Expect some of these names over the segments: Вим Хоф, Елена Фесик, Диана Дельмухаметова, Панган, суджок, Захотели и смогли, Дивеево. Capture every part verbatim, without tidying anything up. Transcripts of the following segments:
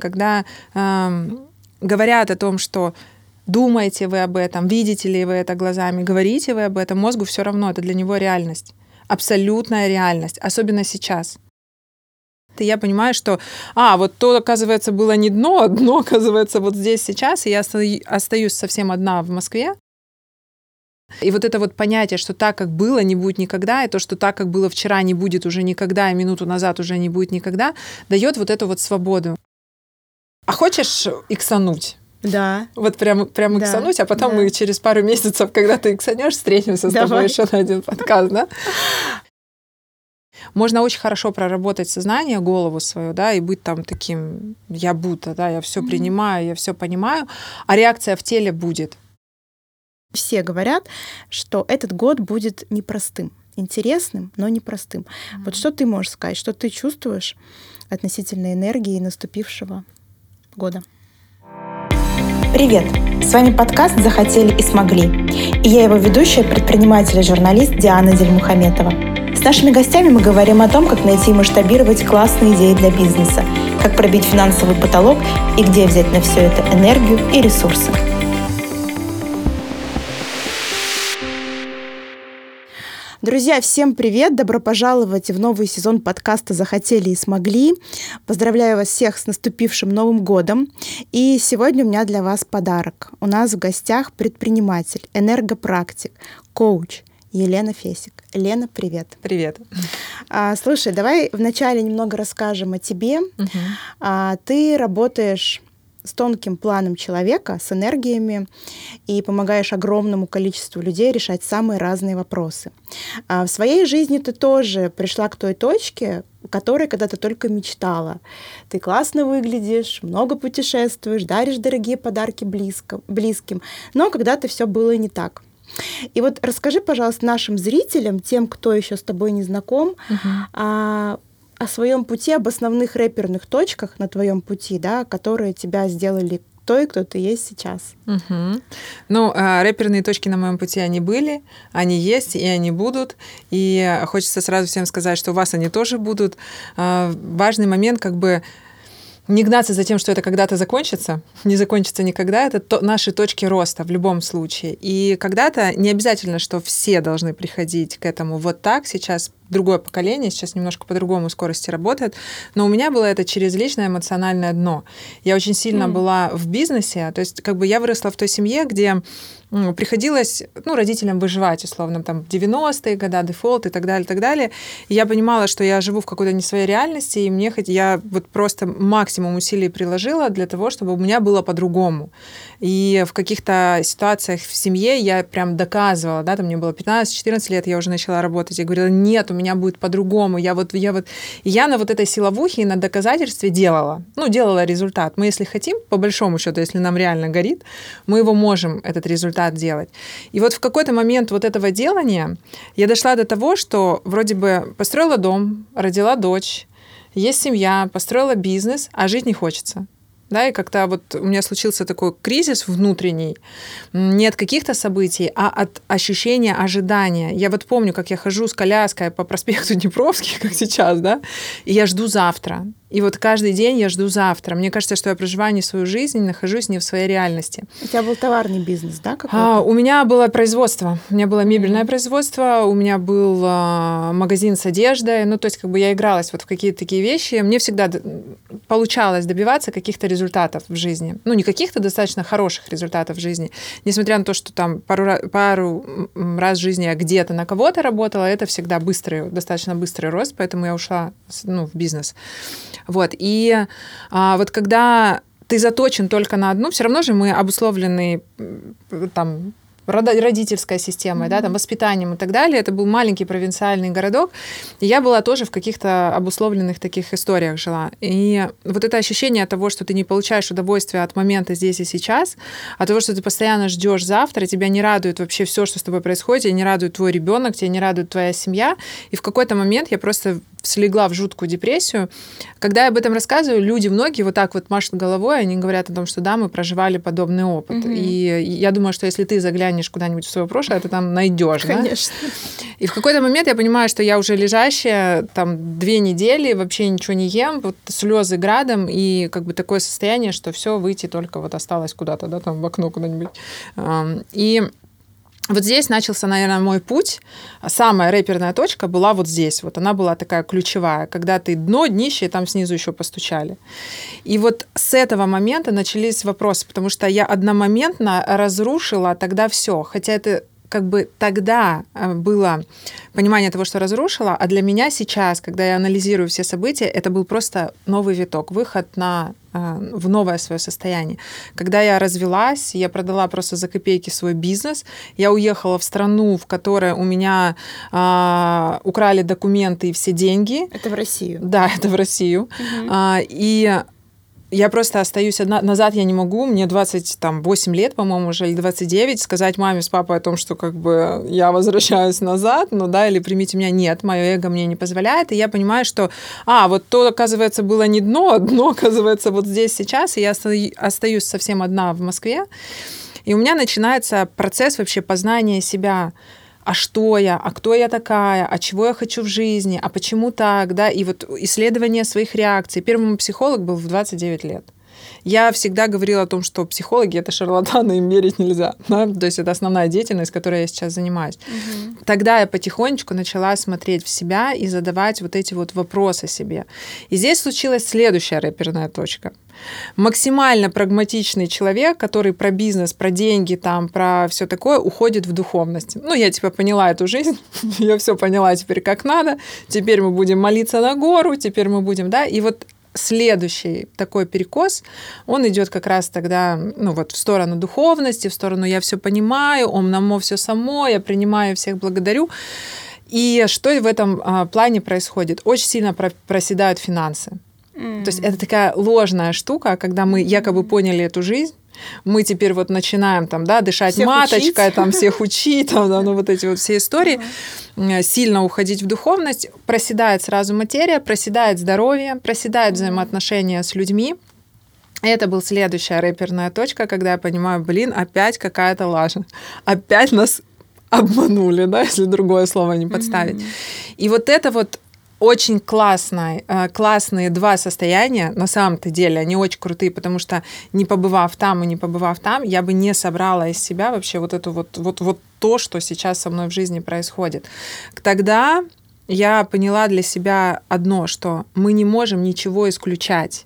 Когда э, говорят о том, что думаете вы об этом, видите ли вы это глазами, говорите вы об этом, мозгу все равно, это для него реальность, абсолютная реальность, особенно сейчас. И я понимаю, что, а, вот то, оказывается, было не дно, а дно, оказывается, вот здесь сейчас, и я остаюсь совсем одна в Москве. И вот это вот понятие, что так, как было, не будет никогда, и то, что так, как было вчера, не будет уже никогда, и минуту назад уже не будет никогда, дает вот эту вот свободу. А хочешь иксануть? Да. Вот прям, прям да. иксануть, а потом да. мы через пару месяцев, когда ты иксанешь, встретимся с Давай. тобой еще на один подкаст, да? Можно очень хорошо проработать сознание, голову свою, да, и быть там таким, я будто, да, я все принимаю, я все понимаю, а реакция в теле будет. Все говорят, что этот год будет непростым, интересным, но непростым. Mm-hmm. Вот что ты можешь сказать, что ты чувствуешь относительно энергии наступившего года? Привет! С вами подкаст «Захотели и смогли». И я его ведущая, предприниматель и журналист Диана Дельмухаметова. С нашими гостями мы говорим о том, как найти и масштабировать классные идеи для бизнеса, как пробить финансовый потолок и где взять на все это энергию и ресурсы. Друзья, всем привет! Добро пожаловать в новый сезон подкаста «Захотели и смогли». Поздравляю вас всех с наступившим Новым годом. И сегодня у меня для вас подарок. У нас в гостях предприниматель, энергопрактик, коуч Елена Фесик. Лена, привет. Привет. А, слушай, давай вначале немного расскажем о тебе. Угу. А, ты работаешь с тонким планом человека, с энергиями, и помогаешь огромному количеству людей решать самые разные вопросы. А в своей жизни ты тоже пришла к той точке, о которой когда-то только мечтала. Ты классно выглядишь, много путешествуешь, даришь дорогие подарки близко, близким, но когда-то все было не так. И вот расскажи, пожалуйста, нашим зрителям, тем, кто еще с тобой не знаком, uh-huh. о, о своем пути, об основных реперных точках на твоем пути, да, которые тебя сделали той, кто ты есть сейчас. Uh-huh. Ну, реперные точки на моем пути, они были, они есть, и они будут. И хочется сразу всем сказать, что у вас они тоже будут. Важный момент, как бы, не гнаться за тем, что это когда-то закончится, не закончится никогда, это то, наши точки роста в любом случае. И когда-то не обязательно, что все должны приходить к этому вот так. Сейчас другое поколение, сейчас немножко по-другому скорости работает, но у меня было это через личное эмоциональное дно. Я очень сильно mm. была в бизнесе, то есть как бы я выросла в той семье, где ну, приходилось ну, родителям выживать, условно, там девяностые годы, дефолт и так далее, и так далее. И я понимала, что я живу в какой-то не своей реальности, и мне хоть я вот просто максимум усилий приложила для того, чтобы у меня было по-другому. И в каких-то ситуациях в семье я прям доказывала, да, там мне было пятнадцать-четырнадцать лет, я уже начала работать, я говорила, нет, у меня будет по-другому, я вот, я вот, я на вот этой силовухе и на доказательстве делала, ну, делала результат. Мы, если хотим, по большому счету, если нам реально горит, мы его можем, этот результат, делать. И вот в какой-то момент вот этого делания я дошла до того, что вроде бы построила дом, родила дочь, есть семья, построила бизнес, а жить не хочется. Да, и как-то вот у меня случился такой кризис внутренний, не от каких-то событий, а от ощущения ожидания. Я вот помню, как я хожу с коляской по проспекту Днепровский, как сейчас, да, и я жду завтра. И вот каждый день я жду завтра. Мне кажется, что я проживаю не свою жизнь, нахожусь не в своей реальности. У тебя был товарный бизнес, да, какой-то? А, у меня было производство. У меня было мебельное mm-hmm. производство, у меня был а, магазин с одеждой. Ну, то есть как бы я игралась вот в какие-то такие вещи. Мне всегда д- получалось добиваться каких-то результатов в жизни. Ну, не каких-то достаточно хороших результатов в жизни. Несмотря на то, что там пару, пару раз в жизни я где-то на кого-то работала, это всегда быстрый, достаточно быстрый рост, поэтому я ушла ну, в бизнес. Вот, и а, вот когда ты заточен только на одну, все равно же мы обусловлены там родительской системой, mm-hmm. да, там, воспитанием и так далее. Это был маленький провинциальный городок, и я была тоже в каких-то обусловленных таких историях жила. И вот это ощущение того, что ты не получаешь удовольствия от момента здесь и сейчас, от того, что ты постоянно ждешь завтра, тебя не радует вообще все, что с тобой происходит, тебя не радует твой ребенок, тебя не радует твоя семья. И в какой-то момент я просто слегла в жуткую депрессию. Когда я об этом рассказываю, люди многие вот так вот машут головой, они говорят о том, что да, мы проживали подобный опыт. Mm-hmm. И я думаю, что если ты заглянешь заглянешь куда-нибудь в свое прошлое, ты там найдешь. Конечно. Да? И в какой-то момент я понимаю, что я уже лежащая там две недели, вообще ничего не ем, вот слезы градом, и как бы такое состояние, что все, выйти только вот осталось куда-то, да, там в окно куда-нибудь. И вот здесь начался, наверное, мой путь. Самая рэперная точка была вот здесь. Вот она была такая ключевая, когда ты дно, днище, и там снизу еще постучали. И вот с этого момента начались вопросы, потому что я одномоментно разрушила тогда все. Хотя это как бы тогда было понимание того, что разрушила, а для меня сейчас, когда я анализирую все события, это был просто новый виток, выход на... в новое свое состояние. Когда я развелась, я продала просто за копейки свой бизнес, я уехала в страну, в которой у меня а, украли документы и все деньги. Это в Россию? Да, это в Россию. Угу. А, и я просто остаюсь одна. Назад я не могу, мне двадцать восемь лет, по-моему, уже, или двадцать девять, сказать маме с папой о том, что как бы я возвращаюсь назад, ну да, или примите меня, нет, мое эго мне не позволяет, и я понимаю, что, а, вот то, оказывается, было не дно, а дно, оказывается, вот здесь сейчас, и я остаюсь совсем одна в Москве, и у меня начинается процесс вообще познания себя, а что я, а кто я такая, а чего я хочу в жизни, а почему так, да, и вот исследование своих реакций. Первый психолог был в двадцать девять лет. Я всегда говорила о том, что психологи — это шарлатаны, им верить нельзя. Да? То есть это основная деятельность, которой я сейчас занимаюсь. Угу. Тогда я потихонечку начала смотреть в себя и задавать вот эти вот вопросы себе. И здесь случилась следующая рэперная точка. Максимально прагматичный человек, который про бизнес, про деньги, там, про все такое, уходит в духовность. Ну, я типа поняла эту жизнь, я все поняла теперь как надо, теперь мы будем молиться на гору, теперь мы будем, да, и вот следующий такой перекос, он идет как раз тогда, ну вот в сторону духовности, в сторону я все понимаю, ом намо все само, я принимаю всех, благодарю. И что в этом а, плане происходит? Очень сильно про- проседают финансы. Mm. То есть это такая ложная штука, когда мы якобы поняли эту жизнь. Мы теперь вот начинаем там, да, дышать всех маточкой, учить. Там всех учить, там, да, ну, вот эти вот все истории, uh-huh. сильно уходить в духовность, проседает сразу материя, проседает здоровье, проседает uh-huh. взаимоотношения с людьми. Это была следующая рэперная точка, когда я понимаю, блин, опять какая-то лажа, опять нас обманули, да, если другое слово не подставить. Uh-huh. И вот это вот очень классные, классные два состояния, на самом-то деле, они очень крутые, потому что не побывав там и не побывав там, я бы не собрала из себя вообще вот это вот, вот, вот то, что сейчас со мной в жизни происходит. Тогда я поняла для себя одно, что мы не можем ничего исключать.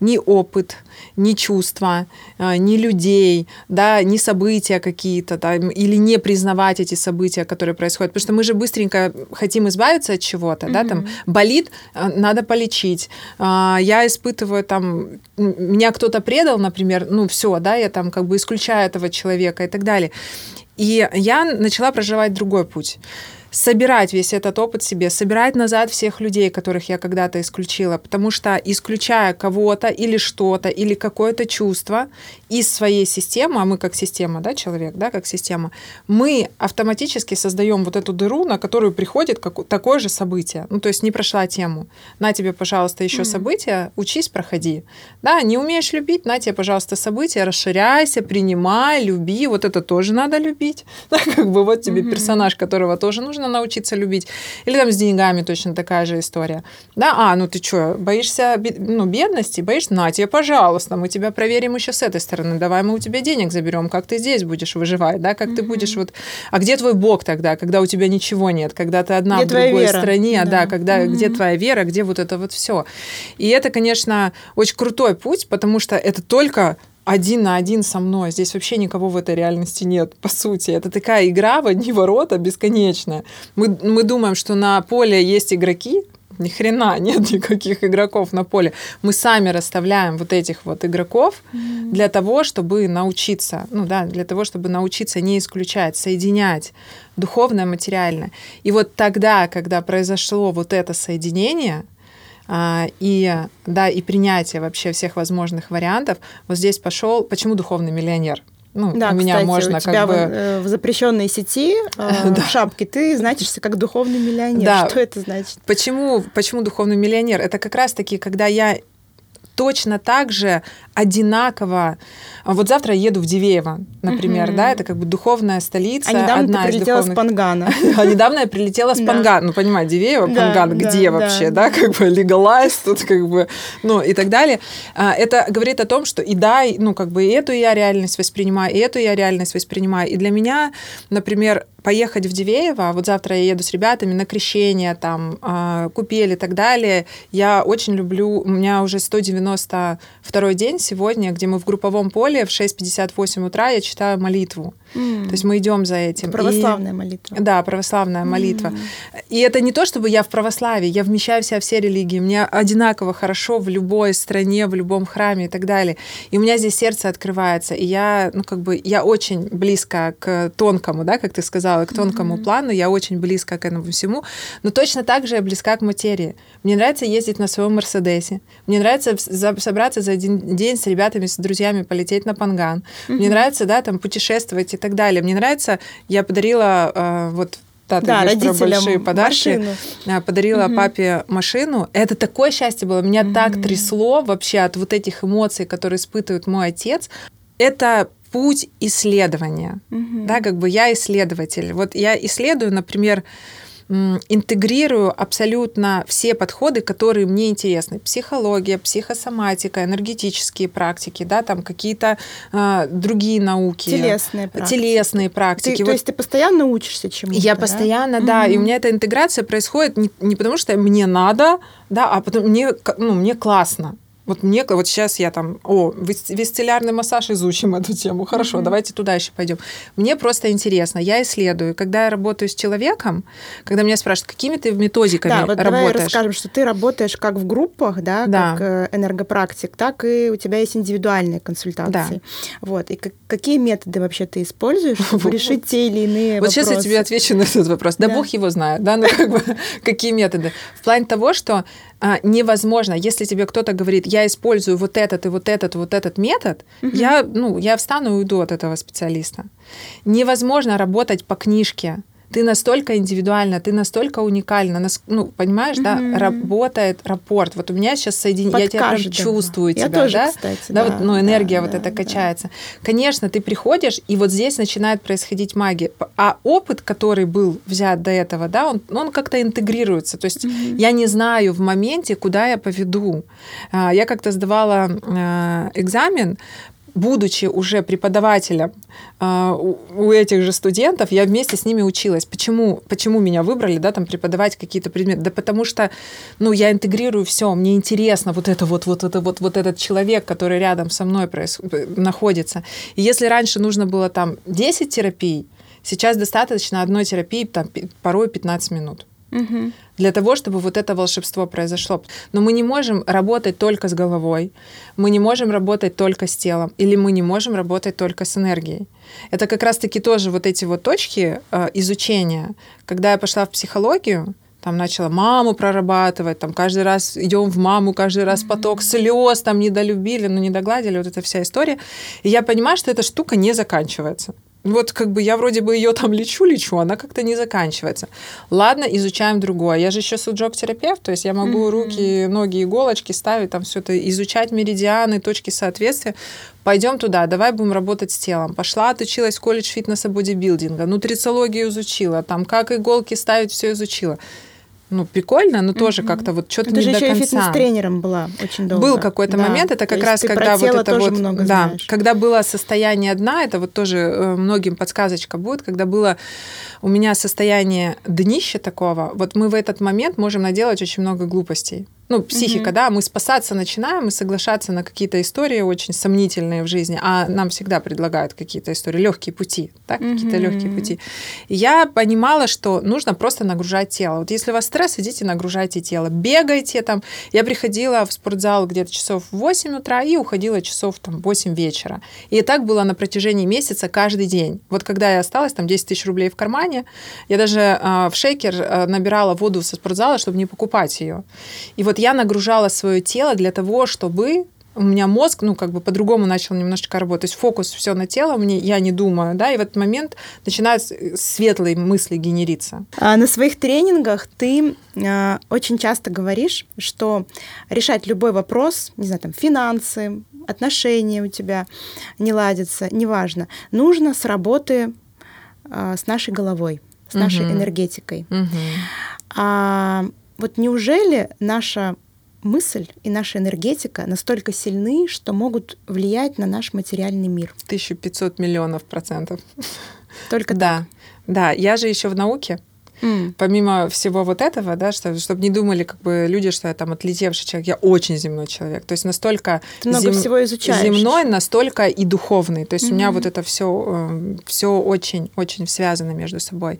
Ни опыт, ни чувства, ни людей, да, ни события какие-то, да, или не признавать эти события, которые происходят. Потому что мы же быстренько хотим избавиться от чего-то. Mm-hmm. Да, там, болит, надо полечить. Я испытываю, там, меня кто-то предал, например, ну все, да, я там как бы исключаю этого человека и так далее. И я начала проживать другой путь. Собирать весь этот опыт себе, собирать назад всех людей, которых я когда-то исключила, потому что, исключая кого-то или что-то, или какое-то чувство из своей системы, а мы как система, да, человек, да, как система, мы автоматически создаем вот эту дыру, на которую приходит как, такое же событие. Ну, то есть не прошла тему. На тебе, пожалуйста, еще mm-hmm. события, учись, проходи. Да, не умеешь любить, на тебе, пожалуйста, события, расширяйся, принимай, люби. Вот это тоже надо любить. Да, как бы вот тебе mm-hmm. персонаж, которого тоже нужно научиться любить. Или там с деньгами точно такая же история. Да, а, ну ты что, боишься ну, бедности? Боишься? На тебе, пожалуйста, мы тебя проверим еще с этой стороны. Давай мы у тебя денег заберем, как ты здесь будешь выживать, да, как mm-hmm. ты будешь вот... А где твой Бог тогда, когда у тебя ничего нет, когда ты одна где в другой стране, да, да когда, mm-hmm. где твоя вера, где вот это вот все. И это, конечно, очень крутой путь, потому что это только... один на один со мной. Здесь вообще никого в этой реальности нет, по сути. Это такая игра в одни ворота бесконечная. Мы, мы думаем, что на поле есть игроки. Ни хрена, нет никаких игроков на поле. Мы сами расставляем вот этих вот игроков mm-hmm. для того, чтобы научиться, ну да, для того, чтобы научиться не исключать, соединять духовное, материальное. И вот тогда, когда произошло вот это соединение, и, да, и принятие вообще всех возможных вариантов. Вот здесь пошел, почему духовный миллионер? Ну, да, у меня, кстати, можно у тебя как бы... в запрещенной сети э, в шапке ты значишься как духовный миллионер. Да. Что это значит? Почему, почему духовный миллионер? Это как раз-таки, когда я точно так же одинаково. Вот завтра я еду в Дивеево, например, mm-hmm. да, это как бы духовная столица. А недавно одна ты прилетела из духовных... с Пангана. А недавно я прилетела с Пангана. Ну, понимаешь, Дивеево, Панган, где вообще, да, как бы легалайз тут, как бы, ну, и так далее. Это говорит о том, что и да, ну, как бы и эту я реальность воспринимаю, и эту я реальность воспринимаю. И для меня, например, поехать в Дивеево, вот завтра я еду с ребятами на крещение, там, купель и так далее, я очень люблю, у меня уже сто девяносто второй день сегодня, где мы в групповом поле в шесть пятьдесят восемь утра я читаю молитву. Mm. То есть мы идем за этим. Православная и... молитва. Да, православная mm. молитва. И это не то, чтобы я в православии, я вмещаю в себя все религии, мне одинаково хорошо в любой стране, в любом храме и так далее. И у меня здесь сердце открывается, и я, ну, как бы, я очень близко к тонкому, да, как ты сказала, к тонкому mm-hmm. плану, я очень близка к этому всему, но точно так же я близка к материи. Мне нравится ездить на своем Мерседесе, мне нравится за... собраться за один день с ребятами, с друзьями, полететь на Панган, mm-hmm. мне нравится, да, там, путешествовать и так далее. И так далее. Мне нравится, я подарила э, вот да, да, родителям про большие подарки, машину. Подарила угу. папе машину. Это такое счастье было. Меня угу. так трясло вообще от вот этих эмоций, которые испытывает мой отец. Это путь исследования. Угу. Да, как бы я исследователь. Вот я исследую, например, интегрирую абсолютно все подходы, которые мне интересны. Психология, психосоматика, энергетические практики, да, там какие-то э, другие науки. Телесные практики. Телесные практики. Ты, вот. То есть ты постоянно учишься чему-то? Я да? постоянно, да. Mm-hmm. И у меня эта интеграция происходит не, не потому, что мне надо, да, а потому, мне, ну, мне классно. Вот мне, вот сейчас я там, о, висцеллярный массаж, изучим эту тему, хорошо, mm-hmm. давайте туда еще пойдем. Мне просто интересно, я исследую. Когда я работаю с человеком, когда меня спрашивают, какими ты методиками да, вот работаешь. Да, давай расскажем, что ты работаешь как в группах, да, да, как энергопрактик, так и у тебя есть индивидуальные консультации. Да. Вот, и какие методы вообще ты используешь, чтобы решить те или иные вопросы? Вот сейчас я тебе отвечу на этот вопрос. Да бог его знает, да, ну как бы, какие методы. В плане того, что невозможно, если тебе кто-то говорит, я использую вот этот и вот этот, вот этот метод, угу. я, ну, я встану и уйду от этого специалиста. Невозможно работать по книжке. Ты настолько индивидуальна, ты настолько уникальна. Нас, ну, понимаешь, mm-hmm. да? Работает рапорт. Вот у меня сейчас соединение... Я тебя прям чувствую. Я тебя, тоже, да? Кстати, да, да, вот, ну, энергия да, вот да, эта да. качается. Конечно, ты приходишь, и вот здесь начинает происходить магия. А опыт, который был взят до этого, да, он, он как-то интегрируется. То есть mm-hmm. я не знаю в моменте, куда я поведу. Я как-то сдавала экзамен, будучи уже преподавателем у этих же студентов, я вместе с ними училась. Почему, почему меня выбрали, да, там, преподавать какие-то предметы? Да потому что, ну, я интегрирую все, мне интересно вот это вот, вот, это, вот, вот этот человек, который рядом со мной происходит, находится. И если раньше нужно было там десять терапий, сейчас достаточно одной терапии, там, порой пятнадцать минут. Угу. Для того, чтобы вот это волшебство произошло. Но мы не можем работать только с головой, мы не можем работать только с телом, или мы не можем работать только с энергией. Это как раз-таки тоже вот эти вот точки э, изучения. Когда я пошла в психологию, там начала маму прорабатывать, там каждый раз идем в маму, каждый раз поток слез, там недолюбили, но недогладили, вот эта вся история. И я понимаю, что эта штука не заканчивается. Вот как бы я вроде бы ее там лечу-лечу, она как-то не заканчивается. Ладно, изучаем другое. Я же еще суджок-терапевт, то есть я могу mm-hmm. руки, ноги, иголочки ставить, там все это изучать, меридианы, точки соответствия. Пойдем туда, давай будем работать с телом. Пошла, отучилась в колледж фитнеса, бодибилдинга, нутрициологию изучила, там как иголки ставить, все изучила. Ну, прикольно, но тоже mm-hmm. как-то вот что-то не до конца. Ты же еще и фитнес-тренером была очень долго. Был какой-то да. момент, это как то раз когда вот это вот... Много да, знаешь. Когда было состояние дна, это вот тоже многим подсказочка будет, когда было у меня состояние днища такого, вот мы в этот момент можем наделать очень много глупостей. Ну, психика, mm-hmm. да, мы спасаться начинаем, мы соглашаться на какие-то истории очень сомнительные в жизни, а нам всегда предлагают какие-то истории, легкие пути, да, mm-hmm. какие-то легкие пути. И я понимала, что нужно просто нагружать тело. Вот если у вас стресс, идите нагружайте тело, бегайте там. Я приходила в спортзал где-то часов в восемь утра и уходила часов там восемь вечера. И так было на протяжении месяца каждый день. Вот когда я осталась, там десять тысяч рублей в кармане, я даже э, в шейкер э, набирала воду со спортзала, чтобы не покупать ее. И вот Вот я нагружала свое тело для того, чтобы у меня мозг, ну, как бы по-другому начал немножечко работать. Фокус все на тело, мне, я не думаю, да, и в этот момент начинают светлые мысли генериться. А на своих тренингах ты э, очень часто говоришь, что решать любой вопрос, не знаю, там, финансы, отношения у тебя не ладятся, неважно, нужно с работы э, с нашей головой, с нашей угу. энергетикой. Угу. А, вот неужели наша мысль и наша энергетика настолько сильны, что могут влиять на наш материальный мир? тысяча пятьсот миллионов процентов. Только да. Да, я же еще в науке. Mm. Помимо всего вот этого, да, что, чтобы не думали как бы люди, что я там отлетевший человек, я очень земной человек. То есть настолько зем... всего земной, настолько и духовный. То есть mm-hmm. у меня вот это все, все очень-очень связано между собой.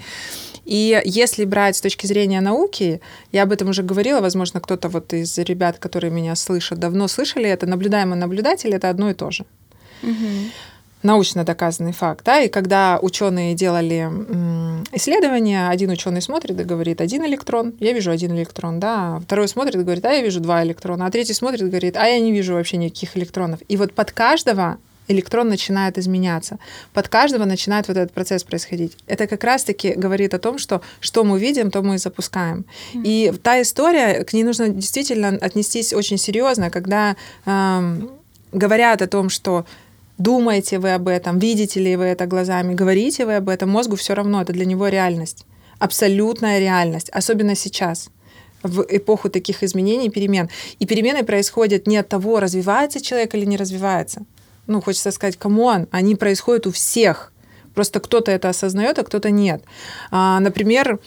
И если брать с точки зрения науки, я об этом уже говорила, возможно, кто-то вот из ребят, которые меня слышат, давно слышали это, наблюдаемый наблюдатель — это одно и то же. Mm-hmm. Научно доказанный факт, да, и когда ученые делали исследования, один ученый смотрит и говорит, один электрон, я вижу один электрон, да, второй смотрит и говорит, а я вижу два электрона, а третий смотрит и говорит, а я не вижу вообще никаких электронов. И вот под каждого электрон начинает изменяться, под каждого начинает вот этот процесс происходить. Это как раз-таки говорит о том, что что мы видим, то мы и запускаем. Mm-hmm. И та история, к ней нужно действительно отнестись очень серьезно, когда э, говорят о том, что думаете вы об этом, видите ли вы это глазами, говорите вы об этом, мозгу все равно, это для него реальность, абсолютная реальность, особенно сейчас, в эпоху таких изменений и перемен. И перемены происходят не от того, развивается человек или не развивается. Ну, хочется сказать, камон, они происходят у всех. Просто кто-то это осознает, а кто-то нет. А, например,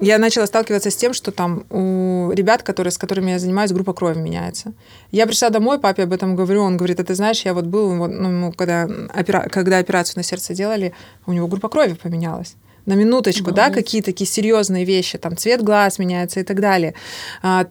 я начала сталкиваться с тем, что там у ребят, которые, с которыми я занимаюсь, группа крови меняется. Я пришла домой, папе об этом говорю, он говорит, а ты знаешь, я вот был, ну, когда, опера... когда операцию на сердце делали, у него группа крови поменялась. На минуточку, да, да какие такие серьезные вещи, там цвет глаз меняется и так далее. А,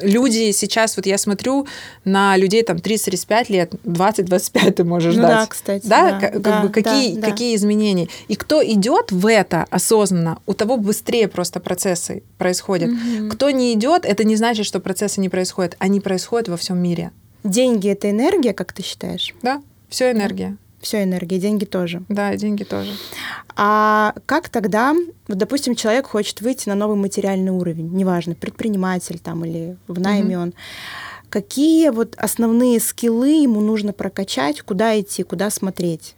люди сейчас, вот я смотрю на людей там тридцать-тридцать пять лет, двадцать-двадцать пять ты можешь ну дать. Да, кстати. Да, да, как да, бы, да, какие, да. какие изменения. И кто идет в это осознанно, у того быстрее просто процессы происходят. Угу. Кто не идет, это не значит, что процессы не происходят. Они происходят во всем мире. Деньги — это энергия, как ты считаешь? Да, все энергия. Все энергия, деньги тоже. Да, деньги тоже. А как тогда, вот, допустим, человек хочет выйти на новый материальный уровень, неважно, предприниматель там или в найме он, mm-hmm. какие вот основные скиллы ему нужно прокачать, куда идти, куда смотреть,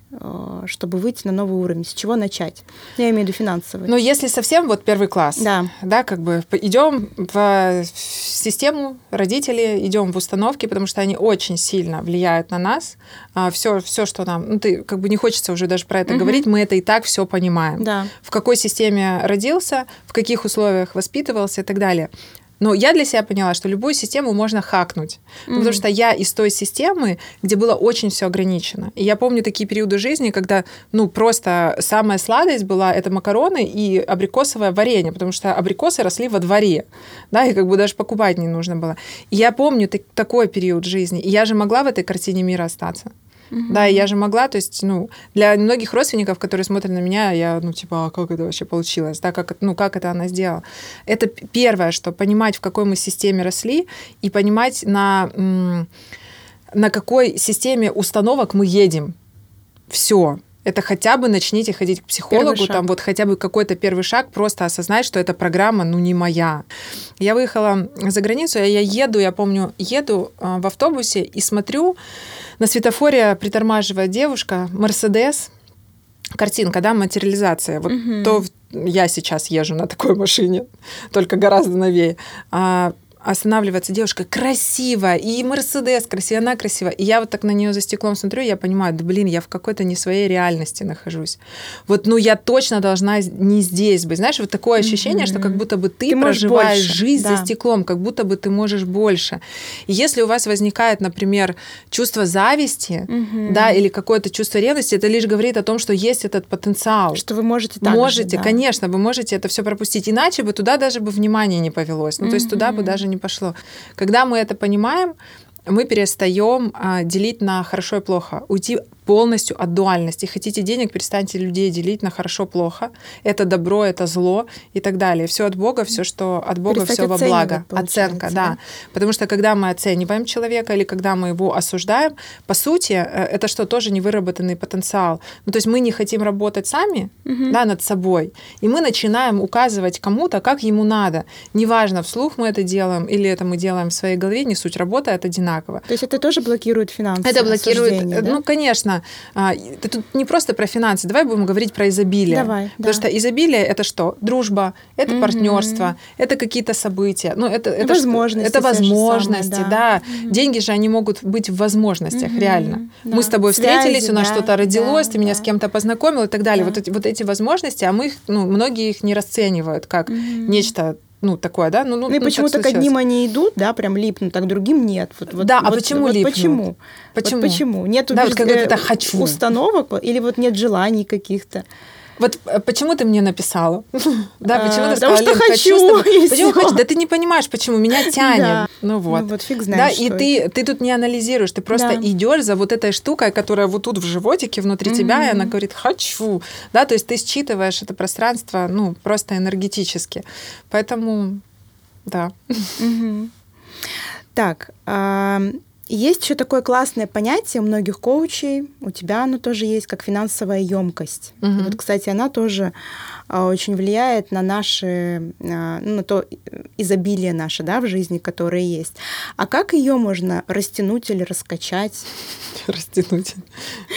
чтобы выйти на новый уровень, с чего начать? Я имею в виду финансовый. Ну, если совсем вот первый класс, да, да как бы идем в систему, родители, идем в установки, потому что они очень сильно влияют на нас. Все, все что нам... Ну, ты, как бы не хочется уже даже про это угу. говорить, мы это и так все понимаем. Да. В какой системе родился, в каких условиях воспитывался и так далее. Но я для себя поняла, что любую систему можно хакнуть, mm-hmm. потому что я из той системы, где было очень все ограничено. И я помню такие периоды жизни, когда, ну, просто самая сладость была это макароны и абрикосовое варенье, потому что абрикосы росли во дворе, да, и как бы даже покупать не нужно было. И я помню так, такой период жизни, и я же могла в этой картине мира остаться. Mm-hmm. Да, и я же могла, то есть, ну, для многих родственников, которые смотрят на меня, я, ну, типа, а как это вообще получилось, да, как, ну, как это она сделала. Это первое, что понимать, в какой мы системе росли, и понимать, на, на какой системе установок мы едем. Все. Это хотя бы начните ходить к психологу, там вот хотя бы какой-то первый шаг, просто осознать, что эта программа, ну, не моя. Я выехала за границу, я еду, я помню, еду в автобусе и смотрю, на светофоре притормаживает девушка, Мерседес, картинка, да, материализация. Вот угу. то я сейчас езжу на такой машине, только гораздо новее. Останавливается девушка красивая, и Мерседес красивая, она красивая. И я вот так на нее за стеклом смотрю, и я понимаю, да блин, я в какой-то не своей реальности нахожусь. Вот, ну, я точно должна не здесь быть. Знаешь, вот такое ощущение, mm-hmm. что как будто бы ты, ты проживаешь жизнь да. за стеклом, как будто бы ты можешь больше. И если у вас возникает, например, чувство зависти, mm-hmm. да, или какое-то чувство ревности, это лишь говорит о том, что есть этот потенциал. Что вы можете так Можете, же, да. конечно, вы можете это все пропустить. Иначе бы туда даже бы внимание не повелось. Ну, то есть mm-hmm. туда бы даже не пошло. Когда мы это понимаем, мы перестаем делить на хорошо и плохо. Уйти полностью от дуальности. Хотите денег, перестаньте людей делить на хорошо-плохо. Это добро, это зло и так далее. Все от Бога, все, что от Бога, перестать все во благо. Оценка, да. Потому что когда мы оцениваем человека или когда мы его осуждаем, по сути, это что, тоже невыработанный потенциал. Ну, то есть мы не хотим работать сами, угу. да, над собой, и мы начинаем указывать кому-то, как ему надо. Неважно, вслух мы это делаем или это мы делаем в своей голове, не суть, работает одинаково. То есть это тоже блокирует финансы? Это блокирует, да? Ну, конечно. Это тут не просто про финансы. Давай будем говорить про изобилие. Давай, потому да. что изобилие — это что? Дружба, это угу. партнерство, это какие-то события. Ну, это, это возможности. Что? Это возможности, самое, да. да. Угу. Деньги же, они могут быть в возможностях, угу. реально. Да. Мы с тобой Связи, встретились, у нас да, что-то родилось, да, ты меня да. с кем-то познакомил и так далее. Да. Вот, эти, вот эти возможности, а мы их, ну, многие их не расценивают как угу. нечто, ну, такое, да? Ну, ну, ну и почему-то к одним они идут, да, прям липнут, а к другим нет. Вот, вот, да, вот, а почему вот липнут? Почему? Почему? Вот почему? Нет да, убежд... вот это хочу. Установок или вот нет желаний каких-то? Вот почему ты мне написала? Да, почему ты сказала, Лен, хочу. Почему хочу? Да ты не понимаешь, почему меня тянет. Ну вот. Ну вот фиг знаешь, да, и ты тут не анализируешь, ты просто идешь за вот этой штукой, которая вот тут в животике внутри тебя, и она говорит «хочу». Да, то есть ты считываешь это пространство, ну, просто энергетически. Поэтому, да. Так, есть еще такое классное понятие у многих коучей, у тебя оно тоже есть, как финансовая емкость. Угу. Вот, кстати, она тоже очень влияет на наши, ну, на то изобилие наше, да, в жизни, которое есть. А как ее можно растянуть или раскачать? Растянуть.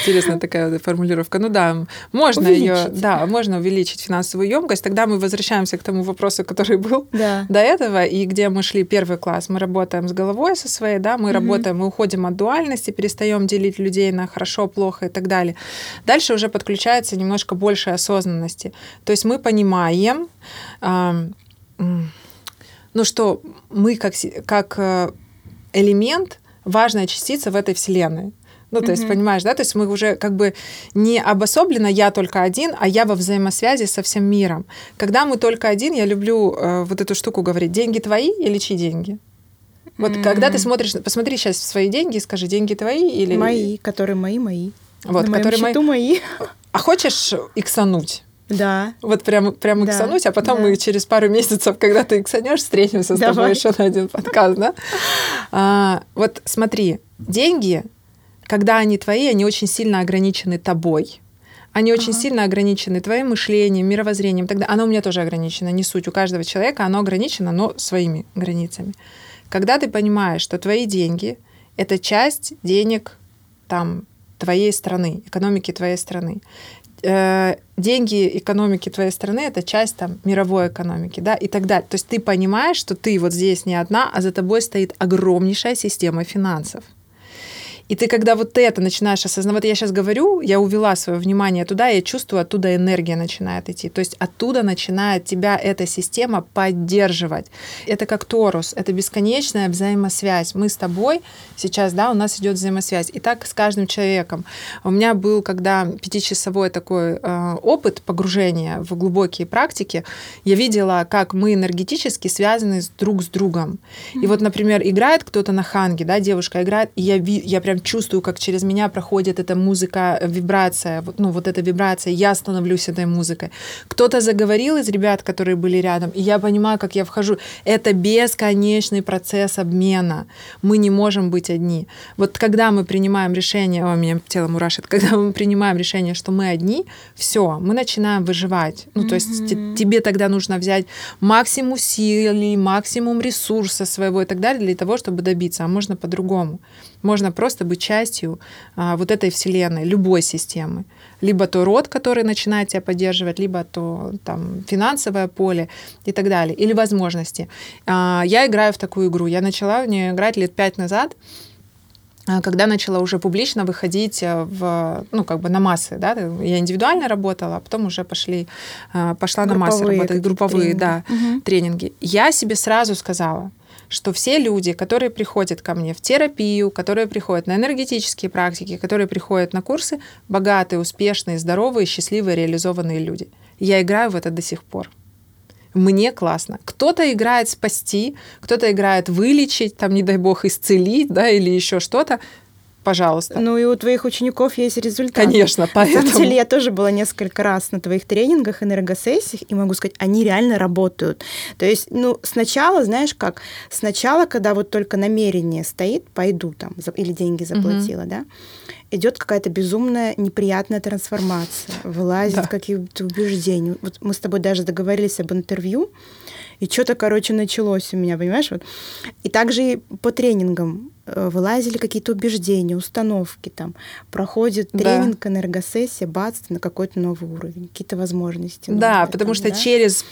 Интересная такая формулировка. Ну да, можно ее, да, можно увеличить финансовую емкость. Тогда мы возвращаемся к тому вопросу, который был да. до этого, и где мы шли первый класс. Мы работаем с головой со своей, да, мы угу. работаем. Мы уходим от дуальности, перестаем делить людей на хорошо, плохо и так далее. Дальше уже подключается немножко больше осознанности. То есть мы понимаем, ну, что мы как, как элемент, важная частица в этой вселенной. Ну, то mm-hmm. есть, понимаешь, да, то есть мы уже как бы не обособлено, я только один, а я во взаимосвязи со всем миром. Когда мы только один, я люблю вот эту штуку говорить, деньги твои или чьи деньги? Вот mm-hmm. когда ты смотришь, посмотри сейчас в свои деньги и скажи, деньги твои или... Мои, которые мои, мои. Вот, на которые моем счету мои. А хочешь иксануть? Да. Вот прям, прям да. иксануть, а потом да. мы через пару месяцев, когда ты иксанешь, встретимся с Давай. тобой еще на один подкаст, да? А, вот смотри, деньги, когда они твои, они очень сильно ограничены тобой. Они очень ага. сильно ограничены твоим мышлением, мировоззрением. Тогда оно у меня тоже ограничено, не суть. У каждого человека оно ограничено, но своими границами. Когда ты понимаешь, что твои деньги – это часть денег там, твоей страны, экономики твоей страны. Э, деньги экономики твоей страны – это часть там, мировой экономики, да, и так далее. То есть ты понимаешь, что ты вот здесь не одна, а за тобой стоит огромнейшая система финансов. И ты, когда вот это начинаешь осознавать, я сейчас говорю, я увела свое внимание туда, я чувствую, оттуда энергия начинает идти. То есть оттуда начинает тебя эта система поддерживать. Это как торус, это бесконечная взаимосвязь. Мы с тобой сейчас, да, у нас идет взаимосвязь. И так с каждым человеком. У меня был, когда пятичасовой такой э, опыт погружения в глубокие практики, я видела, как мы энергетически связаны друг с другом. И вот, например, играет кто-то на ханге, да, девушка играет, и я, я прям чувствую, как через меня проходит эта музыка, вибрация, ну вот эта вибрация, я становлюсь этой музыкой. Кто-то заговорил из ребят, которые были рядом, и я понимаю, как я вхожу. Это бесконечный процесс обмена. Мы не можем быть одни. Вот когда мы принимаем решение, о, меня тело мурашит, когда мы принимаем решение, что мы одни, все, мы начинаем выживать. Ну то есть mm-hmm. тебе тогда нужно взять максимум силы, максимум ресурса своего и так далее для того, чтобы добиться. А можно по-другому. Можно просто быть частью а, вот этой вселенной, любой системы. Либо то род, который начинает тебя поддерживать, либо то там, финансовое поле и так далее. Или возможности. А, я играю в такую игру. Я начала в нее играть лет пять назад, когда начала уже публично выходить в, ну, как бы на массы. Да? Я индивидуально работала, а потом уже пошли, пошла групповые, на массы работать. Групповые тренинги. Да, угу. тренинги. Я себе сразу сказала, что все люди, которые приходят ко мне в терапию, которые приходят на энергетические практики, которые приходят на курсы, богатые, успешные, здоровые, счастливые, реализованные люди. Я играю в это до сих пор. Мне классно. Кто-то играет спасти, кто-то играет вылечить, там, не дай бог, исцелить, да, или еще что-то. Пожалуйста. Ну и у твоих учеников есть результат. Конечно, поэтому. На самом деле я тоже была несколько раз на твоих тренингах, энергосессиях, и могу сказать, они реально работают. То есть, ну, сначала, знаешь как, сначала, когда вот только намерение стоит, пойду там, или деньги заплатила, угу. да, идет какая-то безумная неприятная трансформация, вылазит да. какие-то убеждения. Вот мы с тобой даже договорились об интервью, и что-то, короче, началось у меня, понимаешь? Вот. И также и по тренингам вылазили какие-то убеждения, установки там. Проходит тренинг, да. энергосессия, бац, на какой-то новый уровень, какие-то возможности. Новые, да, потому там, что да? через...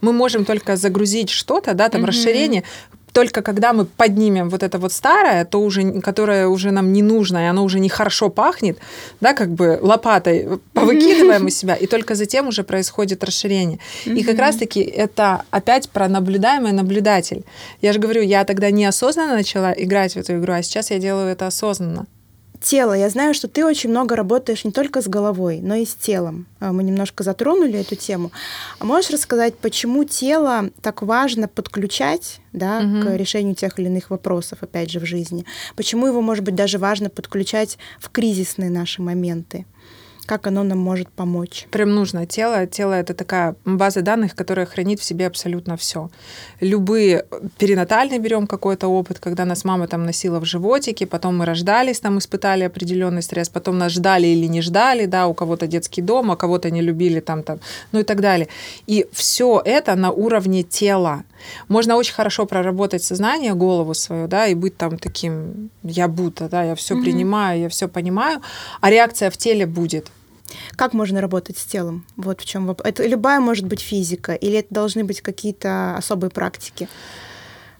Мы можем только загрузить что-то, да, там угу. расширение. Только когда мы поднимем вот это вот старое, то уже, которое уже нам не нужно, и оно уже нехорошо пахнет, да, как бы лопатой повыкидываем из себя, и только затем уже происходит расширение. И как раз-таки это опять про наблюдаемый наблюдатель. Я же говорю, я тогда неосознанно начала играть в эту игру, а сейчас я делаю это осознанно. Тело. Я знаю, что ты очень много работаешь не только с головой, но и с телом. Мы немножко затронули эту тему. А можешь рассказать, почему тело так важно подключать, да, угу. к решению тех или иных вопросов, опять же, в жизни? Почему его, может быть, даже важно подключать в кризисные наши моменты? Как оно нам может помочь? Прям нужно тело. Тело — это такая база данных, которая хранит в себе абсолютно все. Любые, перинатальный берем какой-то опыт, когда нас мама там носила в животике, потом мы рождались, там испытали определенный стресс, потом нас ждали или не ждали, да, у кого-то детский дом, а кого-то не любили, там, там, ну и так далее. И все это на уровне тела. Можно очень хорошо проработать сознание, голову свою, да, и быть там таким, я будто, да, я все mm-hmm. принимаю, я все понимаю, а реакция в теле будет. Как можно работать с телом? Вот в чем вопрос. Это любая может быть физика, или это должны быть какие-то особые практики?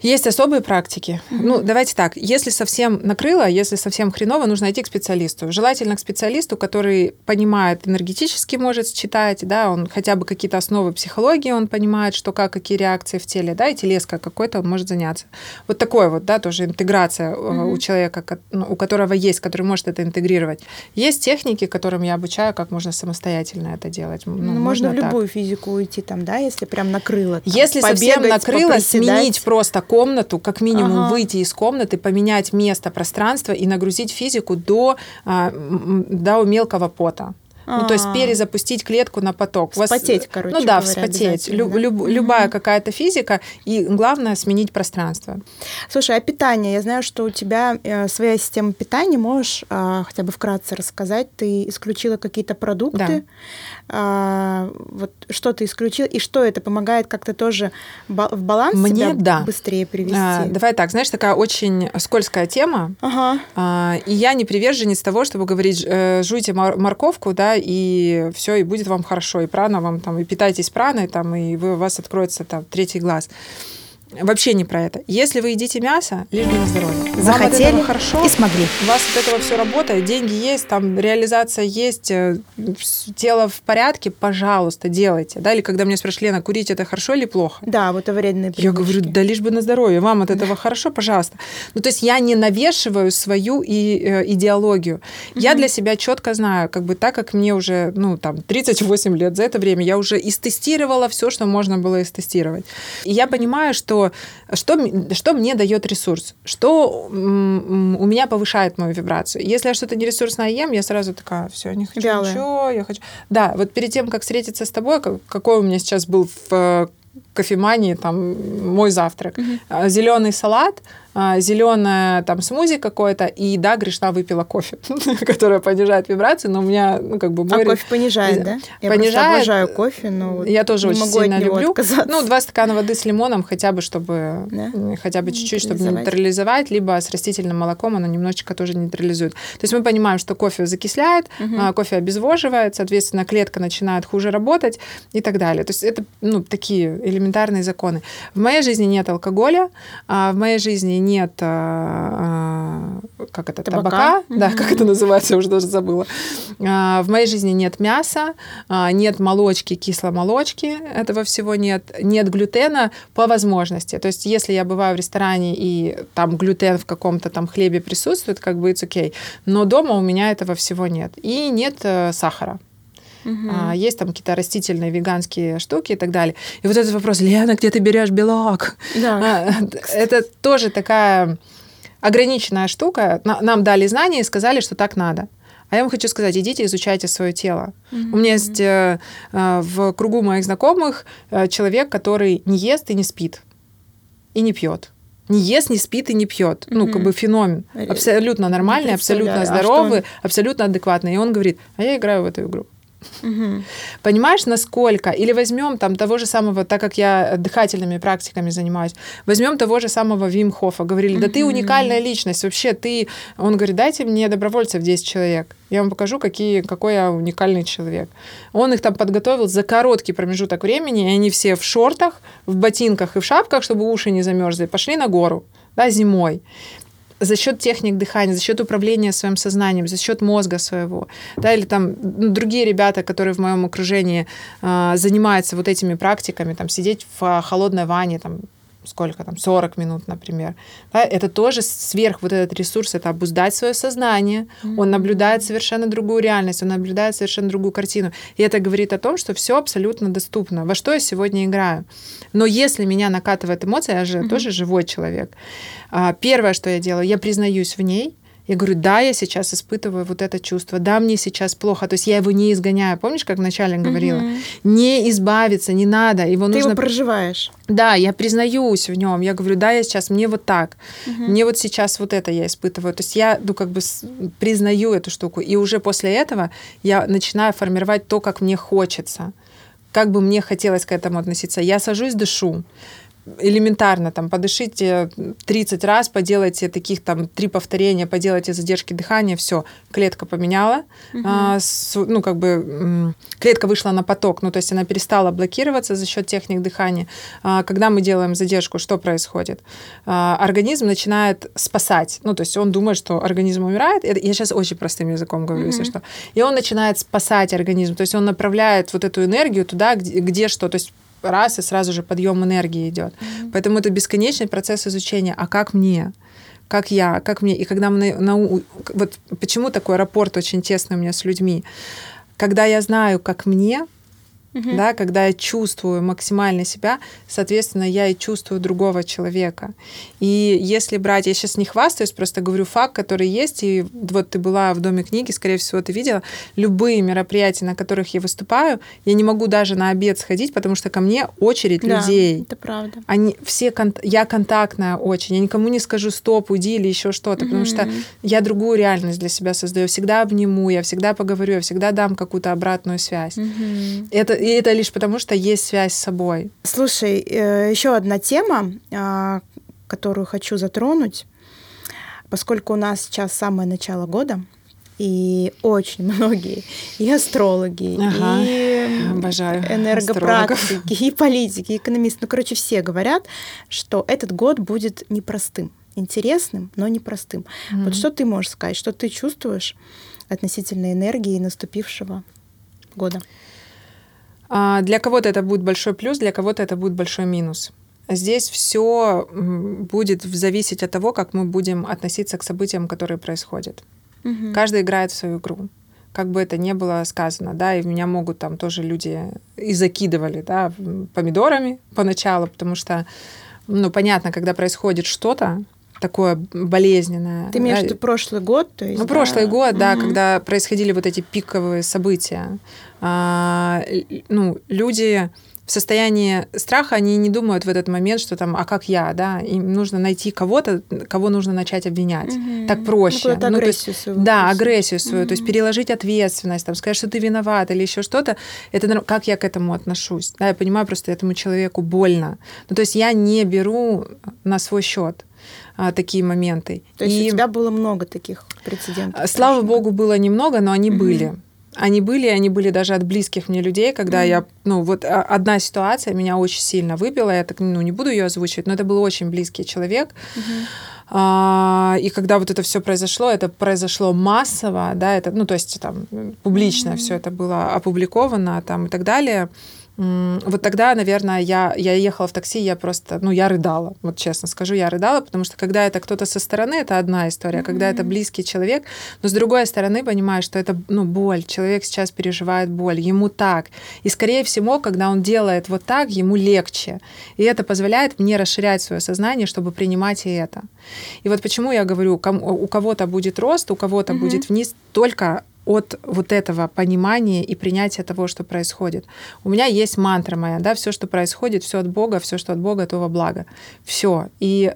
Есть особые практики. Mm-hmm. Ну, давайте так. Если совсем накрыло, если совсем хреново, нужно идти к специалисту. Желательно к специалисту, который понимает, энергетически может считать, да, он хотя бы какие-то основы психологии, он понимает, что как, какие реакции в теле, да, и телеска какой-то он может заняться. Вот такое вот, да, тоже интеграция mm-hmm. у человека, у которого есть, который может это интегрировать. Есть техники, которым я обучаю, как можно самостоятельно это делать. Ну, ну, можно, можно в любую так. физику уйти там, да, если прям накрыло. Там, если побегать, совсем накрыло, сменить просто комнату, как минимум ага. выйти из комнаты, поменять место, пространство и нагрузить физику до, до мелкого пота. А-а-а. Ну, то есть перезапустить клетку на поток. Вспотеть, вас, короче Ну да, говоря, вспотеть. Лю- да? Люб- любая mm-hmm. какая-то физика, и главное, сменить пространство. Слушай, а питание? Я знаю, что у тебя э, своя система питания. Можешь э, хотя бы вкратце рассказать? Ты исключила какие-то продукты. Да. Э, вот что ты исключила, и что это помогает как-то тоже ба- в баланс Мне, себя да. быстрее привести? А, давай так, знаешь, такая очень скользкая тема. Ага. А, и я не приверженец того, чтобы говорить, э, жуйте мор- морковку, да, и все, и будет вам хорошо, и прана вам там, и питайтесь праной, там, и вы, у вас откроется там третий глаз. Вообще не про это. Если вы едите мясо, лишь бы на здоровье. Захотели хорошо, и смогли. У вас от этого все работает, деньги есть, там реализация есть, тело в порядке, пожалуйста, делайте. Да? Или когда меня спрашивали, Лена, курить это хорошо или плохо? Да, вот это вредные привычки. Я говорю, да лишь бы на здоровье, вам от этого хорошо, пожалуйста. Ну, то есть я не навешиваю свою и, э, идеологию. Mm-hmm. Я для себя четко знаю, как бы так, как мне уже, ну, там, тридцать восемь лет за это время, я уже истестировала все, что можно было истестировать. И я понимаю, что Что, что мне дает ресурс, что м- м- у меня повышает мою вибрацию. Если я что-то нересурсное ем, я сразу такая, все, не хочу Вялая. ничего, я хочу... Да, вот перед тем, как встретиться с тобой, какой у меня сейчас был в кофемании там, мой завтрак, угу. зеленый салат, зеленое там смузи какое-то, и да, грешна выпила кофе, которая понижает вибрации, но у меня, ну, как бы... Мой... А кофе понижает, да? Я понижает. просто обожаю кофе, но я тоже не очень могу сильно от него люблю. Отказаться. Ну, два стакана воды с лимоном хотя бы, чтобы... Да? Хотя бы чуть-чуть, чтобы нейтрализовать, либо с растительным молоком оно немножечко тоже нейтрализует. То есть мы понимаем, что кофе закисляет, угу. кофе обезвоживает, соответственно, клетка начинает хуже работать и так далее. То есть это, ну, такие элементарные законы. В моей жизни нет алкоголя, в моей жизни нет а, а, как это, табака, табака mm-hmm. да, как это называется, я уже даже забыла. А, в моей жизни нет мяса, а, нет молочки, кисломолочки, этого всего нет. Нет глютена по возможности. То есть если я бываю в ресторане, и там глютен в каком-то там хлебе присутствует, как бы it's okay. Но дома у меня этого всего нет. И нет а, сахара. Uh-huh. Есть там какие-то растительные, веганские штуки и так далее. И вот этот вопрос, Лена, где ты берешь белок? Да. Это тоже такая ограниченная штука. Нам дали знания и сказали, что так надо. А я вам хочу сказать, идите, изучайте свое тело. Mm-hmm. У меня есть э, э, в кругу моих знакомых э, человек, который не ест и не спит, и не пьет. Не ест, не спит и не пьет. Mm-hmm. Ну, как бы феномен. Абсолютно нормальный, абсолютно здоровый, а абсолютно адекватный. И он говорит, а я играю в эту игру. Угу. Понимаешь, насколько? Или возьмем там того же самого, так как я дыхательными практиками занимаюсь, возьмем того же самого Вим Хофа. Говорили, да ты уникальная личность, вообще ты... Он говорит, дайте мне добровольцев десять человек, я вам покажу, какие, какой я уникальный человек. Он их там подготовил за короткий промежуток времени, и они все в шортах, в ботинках и в шапках, чтобы уши не замерзли, пошли на гору, да, зимой. За счет техник дыхания, за счет управления своим сознанием, за счет мозга своего. Да, или там другие ребята, которые в моем окружении э, занимаются вот этими практиками, там, сидеть в холодной ванне, там, сколько там, сорок минут, например. Да, это тоже сверх вот этот ресурс, это обуздать свое сознание. Mm-hmm. Он наблюдает совершенно другую реальность, он наблюдает совершенно другую картину. И это говорит о том, что все абсолютно доступно, во что я сегодня играю. Но если меня накатывает эмоция, я же mm-hmm. тоже живой человек, первое, что я делаю, я признаюсь в ней. Я говорю, да, я сейчас испытываю вот это чувство, да, мне сейчас плохо, то есть я его не изгоняю. Помнишь, как вначале говорила? Угу. Не избавиться, не надо, его Ты нужно... его проживаешь. Да, я признаюсь в нем, я говорю, да, я сейчас, мне вот так, угу. мне вот сейчас вот это я испытываю. То есть я, ну, как бы признаю эту штуку, и уже после этого я начинаю формировать то, как мне хочется, как бы мне хотелось к этому относиться. Я сажусь, дышу. Элементарно, там, подышите тридцать раз, поделайте таких там три повторения, поделайте задержки дыхания, все, клетка поменяла, угу. а, с, ну, как бы, клетка вышла на поток, ну, то есть она перестала блокироваться за счет техник дыхания. А, когда мы делаем задержку, что происходит? А, организм начинает спасать, ну, то есть он думает, что организм умирает, это, я сейчас очень простым языком говорю, угу. если что, и он начинает спасать организм, то есть он направляет вот эту энергию туда, где, где что, то есть раз, и сразу же подъем энергии идет. Mm-hmm. Поэтому это бесконечный процесс изучения. А как мне? Как я? Как мне? И когда мы... На, на, вот почему такой рапорт очень тесный у меня с людьми? Когда я знаю, как мне, mm-hmm. да, когда я чувствую максимально себя, соответственно, я и чувствую другого человека. И если брать... Я сейчас не хвастаюсь, просто говорю факт, который есть. И вот ты была в Доме книги, скорее всего, ты видела. Любые мероприятия, на которых я выступаю, я не могу даже на обед сходить, потому что ко мне очередь да, людей. Да, это правда. Они, все кон... Я контактная очень. Я никому не скажу «стоп, уйди» или еще что-то, mm-hmm. потому что я другую реальность для себя создаю. Я всегда обниму, я всегда поговорю, я всегда дам какую-то обратную связь. Mm-hmm. Это... И это лишь потому, что есть связь с собой. Слушай, еще одна тема, которую хочу затронуть, поскольку у нас сейчас самое начало года, и очень многие, и астрологи, ага, и обожаю энергопрактики, астрологов. И политики, и экономисты, ну, короче, все говорят, что этот год будет непростым, интересным, но непростым. Mm-hmm. Вот что ты можешь сказать, что ты чувствуешь относительно энергии наступившего года? Для кого-то это будет большой плюс, для кого-то это будет большой минус. Здесь все будет зависеть от того, как мы будем относиться к событиям, которые происходят. Угу. Каждый играет в свою игру. Как бы это ни было сказано, да, и меня могут там тоже люди и закидывали, да, помидорами поначалу, потому что, ну, понятно, когда происходит что-то такое болезненное. Ты имеешь в виду прошлый год? То есть, ну, да. прошлый год, да, угу. когда происходили вот эти пиковые события. А, ну, люди в состоянии страха, они не думают в этот момент, что там, а как я, да, им нужно найти кого-то, кого нужно начать обвинять. Угу. Так проще. Ну, ну, агрессию свою. Да, агрессию свою, угу. то есть переложить ответственность, там, сказать, что ты виноват или еще что-то. Это как я к этому отношусь? Да, я понимаю, просто этому человеку больно. Ну, то есть я не беру на свой счет такие моменты. То есть и... у тебя было много таких прецедентов? Слава богу, было немного, но они mm-hmm. были. Они были, они были даже от близких мне людей, когда mm-hmm. я... Ну, вот одна ситуация меня очень сильно выбила, я так, ну, не буду ее озвучивать, но это был очень близкий человек. Mm-hmm. А, и когда вот это все произошло, это произошло массово, да, это, ну, то есть там публично mm-hmm. все это было опубликовано там и так далее. Вот тогда, наверное, я, я ехала в такси, я просто, ну, я рыдала, вот честно скажу, я рыдала, потому что когда это кто-то со стороны, это одна история, mm-hmm. когда это близкий человек, но с другой стороны, понимаю, что это, ну, боль, человек сейчас переживает боль, ему так, и, скорее всего, когда он делает вот так, ему легче, и это позволяет мне расширять свое сознание, чтобы принимать и это. И вот почему я говорю, у кого-то будет рост, у кого-то mm-hmm. будет вниз, только от вот этого понимания и принятия того, что происходит. У меня есть мантра моя, да, все, что происходит, все от Бога, все, что от Бога, то во благо. Все. И,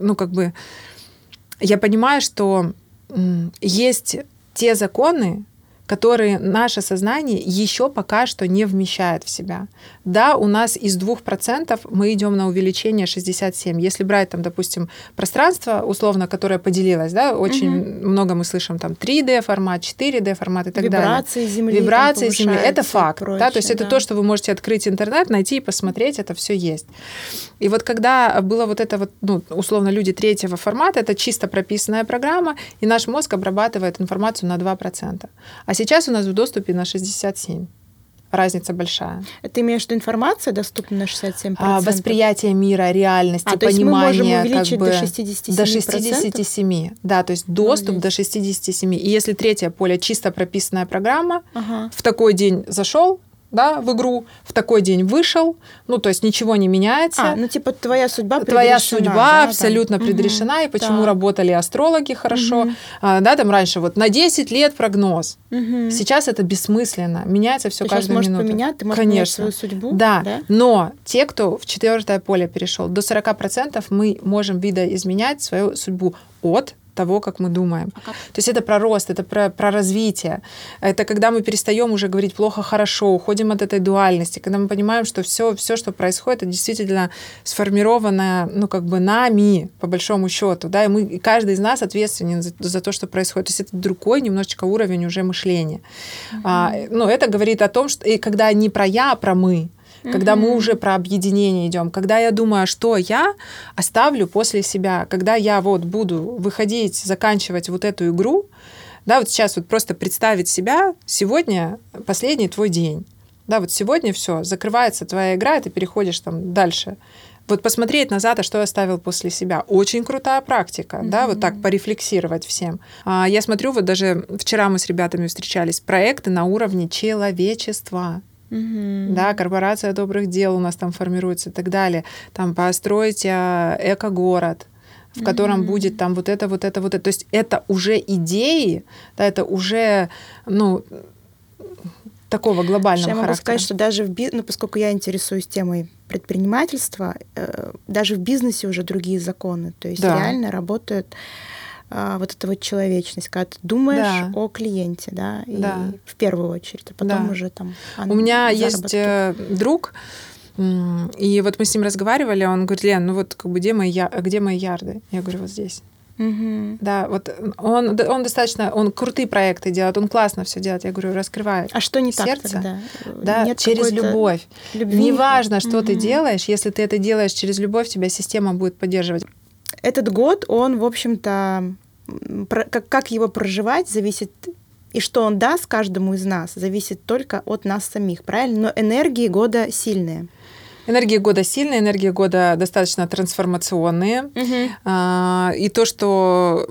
ну, как бы, я понимаю, что есть те законы, которые наше сознание еще пока что не вмещает в себя. Да, у нас из двух процентов мы идем на увеличение шестьдесят семь процентов. Если брать, там, допустим, пространство, условно, которое поделилось, да, очень угу. много мы слышим, там, три дэ формат, четыре дэ формат и так далее. Вибрации Земли. Вибрации Земли. Это факт. Прочее, да? То есть да. это то, что вы можете открыть интернет, найти и посмотреть, это все есть. И вот когда было вот это, вот, ну, условно, люди третьего формата, это чисто прописанная программа, и наш мозг обрабатывает информацию на два процента. А сейчас у нас в доступе на шестьдесят семь процентов. Разница большая. Ты имеешь в виду информация доступна на шестьдесят семь процентов? А, восприятие мира, реальности, а, понимание. А, то есть мы можем увеличить как бы, до шестидесяти семи процентов? До шестидесяти семи процентов. Да, то есть доступ ну, до шестидесяти семи процентов. И если третье поле чисто прописанная программа, ага. в такой день зашел, да, в игру, в такой день вышел, ну, то есть ничего не меняется. А, ну, типа твоя судьба предрешена. Твоя судьба да, абсолютно да. предрешена, угу. и почему да. работали астрологи хорошо. Угу. А, да, там раньше вот на десять лет прогноз. Угу. Сейчас это бессмысленно, меняется все каждую минуту. Ты можешь поменять, ты можешь поменять свою судьбу. Да. да, но те, кто в четвертое поле перешел, до сорока процентов мы можем видоизменять свою судьбу от того, как мы думаем. А как? То есть это про рост, это про, про развитие. Это когда мы перестаем уже говорить плохо-хорошо, уходим от этой дуальности, когда мы понимаем, что все, все, что происходит, это действительно сформировано, ну, как бы нами, по большому счету, да, и мы, и каждый из нас ответственен за, за то, что происходит. То есть это другой немножечко уровень уже мышления. Mm-hmm. А, ну, это говорит о том, что и когда не про я, а про мы, когда mm-hmm. мы уже про объединение идем, когда я думаю, что я оставлю после себя, когда я вот буду выходить, заканчивать вот эту игру, да, вот сейчас вот просто представить себя, сегодня последний твой день, да, вот сегодня все, закрывается твоя игра, и ты переходишь там дальше. Вот посмотреть назад, а что я оставил после себя. Очень крутая практика, mm-hmm. да, вот так порефлексировать всем. А, я смотрю, вот даже вчера мы с ребятами встречались, проекты на уровне человечества. Mm-hmm. Да, корпорация добрых дел у нас там формируется и так далее. Там построить эко-город, в котором mm-hmm. будет там вот это, вот это, вот это. То есть это уже идеи, да, это уже, ну, такого глобального характера. Я могу сказать, что даже в бизнесе, ну, поскольку я интересуюсь темой предпринимательства, э, даже в бизнесе уже другие законы. То есть да. реально работают... вот эта вот человечность, когда ты думаешь да. о клиенте, да, и да. в первую очередь, а потом да. уже там... У меня заработок. Есть друг, и вот мы с ним разговаривали, он говорит: Лен, ну вот как бы где мои, я... где мои ярды? Я говорю: вот здесь. Угу. Да, вот он, он достаточно, он крутые проекты делает, он классно все делает. Я говорю: раскрывай сердце. А что не так тогда? Да, нет, через любовь. Любви. Неважно, что угу. ты делаешь, если ты это делаешь через любовь, тебя система будет поддерживать. Этот год, он, в общем-то, про, как, как его проживать, зависит, и что он даст каждому из нас, зависит только от нас самих, правильно? Но энергии года сильные. Энергии года сильные, энергии года достаточно трансформационные. Угу. А, и то, что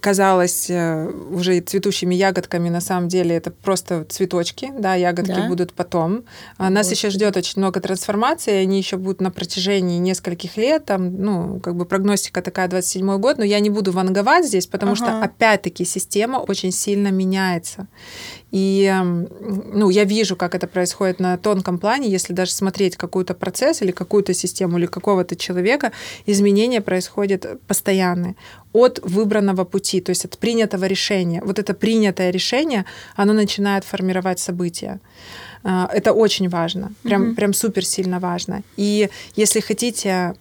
казалось уже цветущими ягодками, на самом деле это просто цветочки, да, ягодки да. будут потом. А нас еще ждет очень много трансформаций, они еще будут на протяжении нескольких лет, там, ну, как бы прогностика такая, двадцать седьмой год, но я не буду ванговать здесь, потому ага. что, опять-таки, система очень сильно меняется. И, ну, я вижу, как это происходит на тонком плане, если даже смотреть какой-то процесс или какую-то систему или какого-то человека, изменения происходят постоянные. От выбранного пути, то есть от принятого решения. Вот это принятое решение, оно начинает формировать события. Это очень важно, прям, mm-hmm. прям супер сильно важно. И если хотите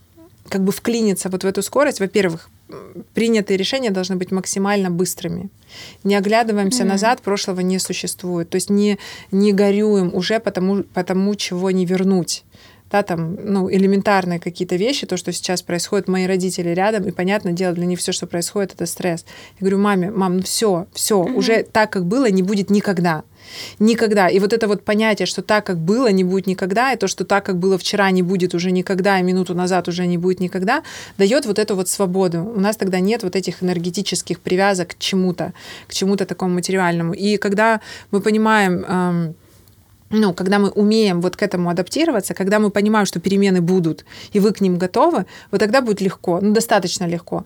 как бы вклиниться вот в эту скорость, во-первых, принятые решения должны быть максимально быстрыми. Не оглядываемся mm-hmm. назад, прошлого не существует. То есть не, не горюем уже потому, потому, чего не вернуть. да, там, ну, элементарные какие-то вещи, то, что сейчас происходит, мои родители рядом, и, понятное дело, для них все, что происходит, это стресс. Я говорю, маме, мам, ну все, все, угу. уже так, как было, не будет никогда. Никогда. И вот это вот понятие, что так, как было, не будет никогда, и то, что так, как было вчера, не будет уже никогда, и минуту назад уже не будет никогда, дает вот эту вот свободу. У нас тогда нет вот этих энергетических привязок к чему-то, к чему-то такому материальному. И когда мы понимаем... Ну, когда мы умеем вот к этому адаптироваться, когда мы понимаем, что перемены будут, и вы к ним готовы, вот тогда будет легко, ну, достаточно легко.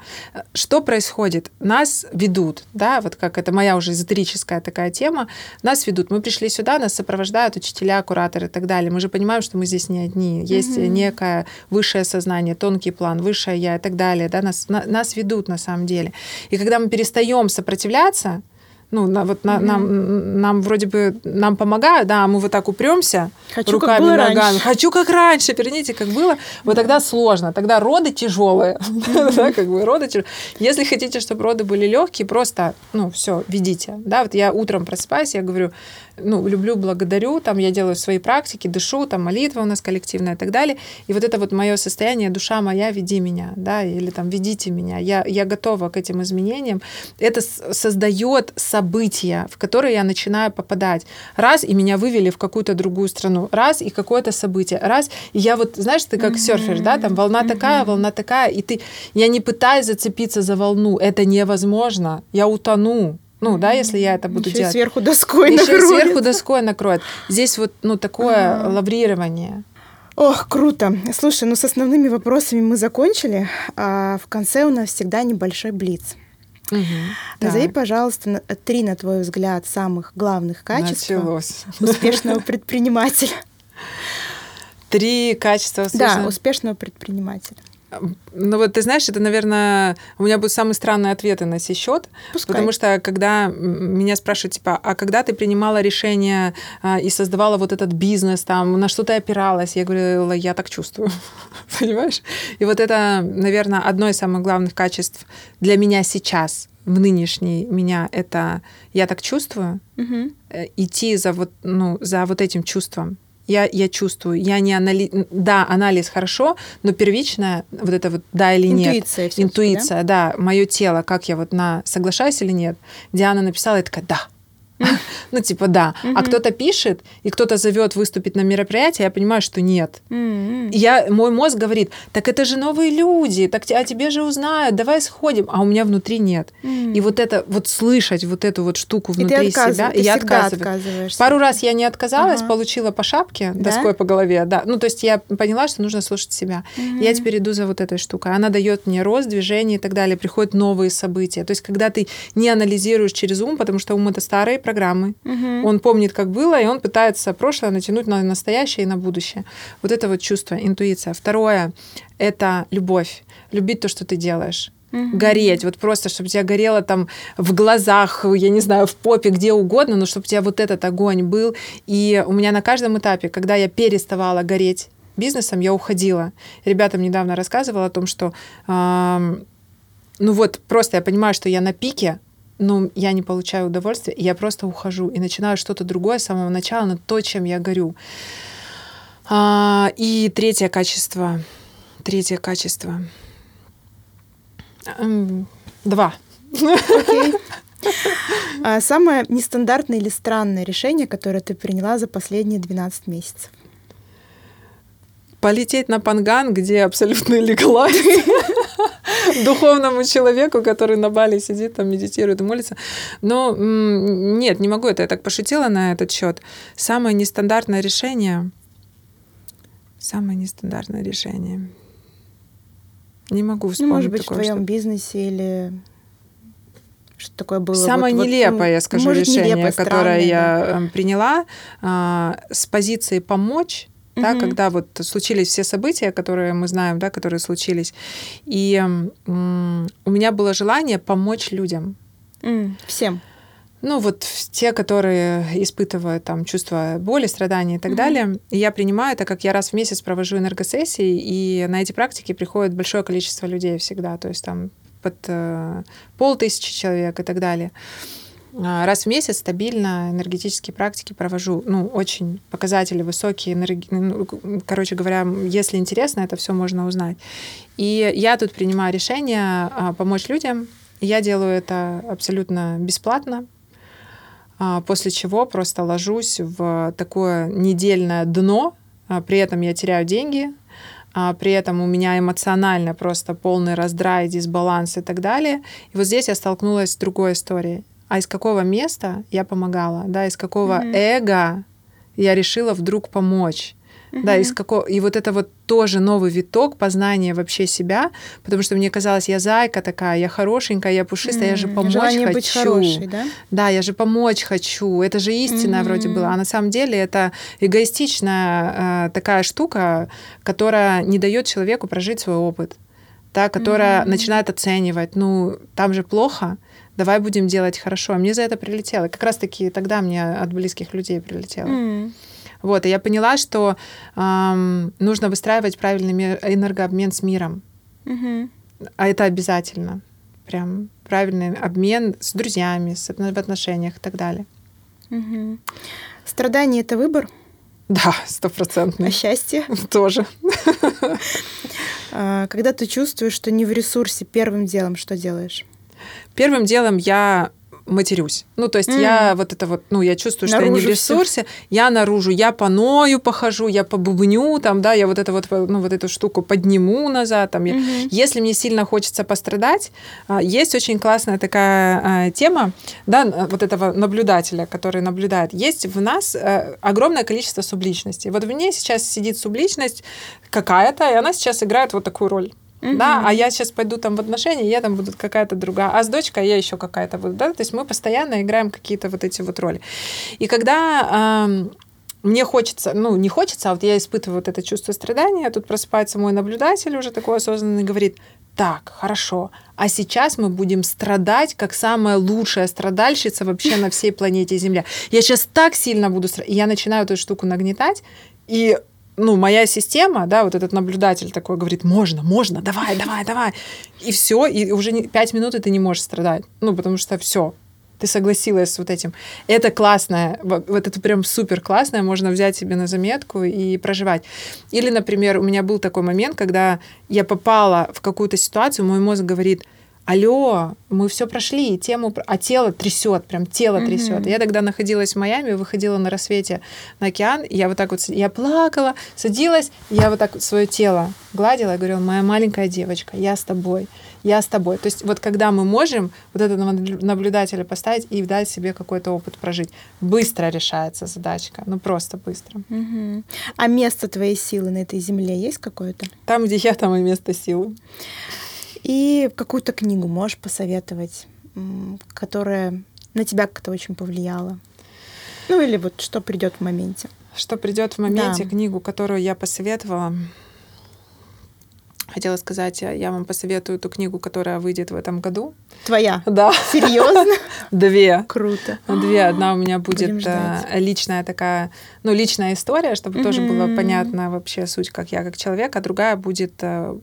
Что происходит? Нас ведут, да, вот как это моя уже эзотерическая такая тема, нас ведут. Мы пришли сюда, нас сопровождают учителя, кураторы и так далее. Мы же понимаем, что мы здесь не одни. Есть mm-hmm. некое высшее сознание, тонкий план, высшее я и так далее, да, нас, на, нас ведут на самом деле. И когда мы перестаем сопротивляться, ну, на, вот на, mm-hmm. нам, нам вроде бы нам помогают, да, мы вот так упрёмся руками, ногами. Раньше. Хочу как раньше, верните, как было. Yeah. Вот тогда сложно, тогда роды тяжелые. Mm-hmm. да, как бы роды тяжелые. Если хотите, чтобы роды были легкие, просто, ну, все, ведите. Да, вот я утром просыпаюсь, я говорю, ну, люблю, благодарю, там, я делаю свои практики, дышу, там, молитва у нас коллективная и так далее. И вот это вот мое состояние, душа моя, веди меня, да, или там, ведите меня. Я, я готова к этим изменениям. Это создает события, в которые я начинаю попадать. Раз, и меня вывели в какую-то другую страну. Раз, и какое-то событие. Раз, и я вот, знаешь, ты как mm-hmm. серфер, да, там волна mm-hmm. такая, волна такая, и ты... Я не пытаюсь зацепиться за волну. Это невозможно. Я утону. Ну, да, если я это буду еще делать. Еще сверху доской еще накроет. Еще сверху доской накроет. Здесь вот, ну, такое mm-hmm. лаврирование. Ох, круто. Слушай, ну, с основными вопросами мы закончили. А в конце у нас всегда небольшой блиц. Угу, Назови, так. пожалуйста, три, на твой взгляд, самых главных качества Началось. успешного предпринимателя. Три качества успешного... Да, успешного предпринимателя. Ну вот ты знаешь, это, наверное, у меня будут самые странные ответы на сей счет, потому что когда меня спрашивают, типа, а когда ты принимала решение а, и создавала вот этот бизнес, там, на что ты опиралась, я говорила, я так чувствую, понимаешь? И вот это, наверное, одно из самых главных качеств для меня сейчас, в нынешней меня, это я так чувствую, угу. идти за вот, ну, за вот этим чувством. Я, я чувствую, я не анализ... Да, анализ хорошо, но первичное, вот это вот да или нет. Интуиция. Интуиция, да? да. Мое тело, как я вот на соглашаюсь или нет. Диана написала, я такая, да. Ну, типа, да. А кто-то пишет, и кто-то зовет выступить на мероприятие, я понимаю, что нет. Я, мой мозг говорит, так это же новые люди, так о тебе же узнают, давай сходим. А у меня внутри нет. И вот это, вот слышать вот эту вот штуку внутри себя, я отказываюсь. Пару раз я не отказалась, получила по шапке, доской по голове, да. Ну, то есть я поняла, что нужно слушать себя. Я теперь иду за вот этой штукой. Она дает мне рост, движение и так далее. Приходят новые события. То есть когда ты не анализируешь через ум, потому что ум — это старые программы. Угу. Он помнит, как было, и он пытается прошлое натянуть на настоящее и на будущее. Вот это вот чувство, интуиция. Второе — это любовь. Любить то, что ты делаешь. Угу. Гореть. Вот просто, чтобы тебя горело там в глазах, я не знаю, в попе, где угодно, но чтобы у тебя вот этот огонь был. И у меня на каждом этапе, когда я переставала гореть бизнесом, я уходила. Ребятам недавно рассказывала о том, что э-м, ну вот просто я понимаю, что я на пике, но я не получаю удовольствия, и я просто ухожу и начинаю что-то другое с самого начала, но то, чем я горю. А, и третье качество. Третье качество. Два. Окей. А самое нестандартное или странное решение, которое ты приняла за последние двенадцать месяцев? Полететь на Панган, где абсолютно легла духовному человеку, который на Бали сидит, там медитирует и молится. Но нет, не могу это. Я так пошутила на этот счет. Самое нестандартное решение... Самое нестандартное решение... Не могу вспомнить. Ну, может быть, в твоем бизнесе или... Что такое было? Самое вот, нелепое, вот, скажу, может, решение, нелепое, которое странное, я да. приняла, а, с позиции «помочь». Да, mm-hmm. когда вот случились все события, которые мы знаем, да, которые случились, и м- у меня было желание помочь людям. Mm, всем? Ну, вот те, которые испытывают там чувство боли, страдания и так mm-hmm. далее. И я принимаю это, как я раз в месяц провожу энергосессии, и на эти практики приходит большое количество людей всегда, то есть там под э, полтысячи человек и так далее. раз в месяц стабильно энергетические практики провожу. Ну, очень показатели высокие, энерги... короче говоря, если интересно, это все можно узнать. И я тут принимаю решение помочь людям. Я делаю это абсолютно бесплатно, после чего просто ложусь в такое недельное дно, при этом я теряю деньги, при этом у меня эмоционально просто полный раздрай, дисбаланс и так далее. И вот здесь я столкнулась с другой историей. А из какого места я помогала, да, из какого mm-hmm. эго я решила вдруг помочь. Mm-hmm. Да, из какого... И вот это вот тоже новый виток познания вообще себя, потому что мне казалось, я зайка такая, я хорошенькая, я пушистая, mm-hmm. я же помочь Желание хочу. Быть хорошей, да? Да, я же помочь хочу. Это же истина mm-hmm. вроде была. А на самом деле это эгоистичная э, такая штука, которая не дает человеку прожить свой опыт, да, которая mm-hmm. начинает оценивать, ну, там же плохо, давай будем делать хорошо. А мне за это прилетело. Как раз-таки тогда мне от близких людей прилетело. Mm. Вот, и я поняла, что эм, нужно выстраивать правильный энергообмен с миром. Mm-hmm. А это обязательно. Прям правильный обмен с друзьями, с, в отношениях и так далее. Mm-hmm. Страдание — это выбор? Да, стопроцентный. А счастье? Тоже. Когда ты чувствуешь, что не в ресурсе, первым делом что делаешь? Первым делом я матерюсь. Ну, то есть mm. я вот это вот, ну, я чувствую, наружу что я не в ресурсе, все. Я наружу, я поною похожу, я побубню, там, да, я вот, это вот, ну, вот эту штуку подниму назад. Там, mm-hmm. я, если мне сильно хочется пострадать, есть очень классная такая тема, да, вот этого наблюдателя, который наблюдает. Есть в нас огромное количество субличностей. Вот в ней сейчас сидит субличность какая-то, и она сейчас играет вот такую роль. Mm-hmm. Да, а я сейчас пойду там в отношения, я там буду какая-то другая, а с дочкой я еще какая-то буду, да, то есть мы постоянно играем какие-то вот эти вот роли. И когда э, мне хочется, ну не хочется, а вот я испытываю вот это чувство страдания, тут просыпается мой наблюдатель уже такой осознанный, говорит: так, хорошо, а сейчас мы будем страдать, как самая лучшая страдальщица вообще на всей планете Земля. Я сейчас так сильно буду страдать, и я начинаю эту штуку нагнетать, и ну, моя система, да, вот этот наблюдатель такой говорит: можно, можно, давай, давай, давай. И все, и уже пять минут и ты не можешь страдать. Ну, потому что все, ты согласилась с вот этим. Это классное, вот это прям супер классное, можно взять себе на заметку и проживать. Или, например, у меня был такой момент, когда я попала в какую-то ситуацию, мой мозг говорит: алло, мы все прошли, тему, а тело трясет, прям тело mm-hmm. трясет. Я тогда находилась в Майами, выходила на рассвете на океан, и я вот так вот, я плакала, садилась, я вот так вот свое тело гладила, я говорила: моя маленькая девочка, я с тобой, я с тобой. То есть вот когда мы можем вот этого наблюдателя поставить и дать себе какой-то опыт прожить, быстро решается задачка, ну просто быстро. Mm-hmm. А место твоей силы на этой земле есть какое-то? Там, где я, там и место силы. И какую-то книгу можешь посоветовать, которая на тебя как-то очень повлияла? Ну или вот что придет в моменте? Что придет в моменте, да. Книгу, которую я посоветовала. Хотела сказать, я вам посоветую ту книгу, которая выйдет в этом году. Твоя? Да. Серьезно? Две. Круто. Две. Одна у меня будет личная такая, ну, личная история, чтобы тоже было понятно вообще суть, как я, как человек, а другая будет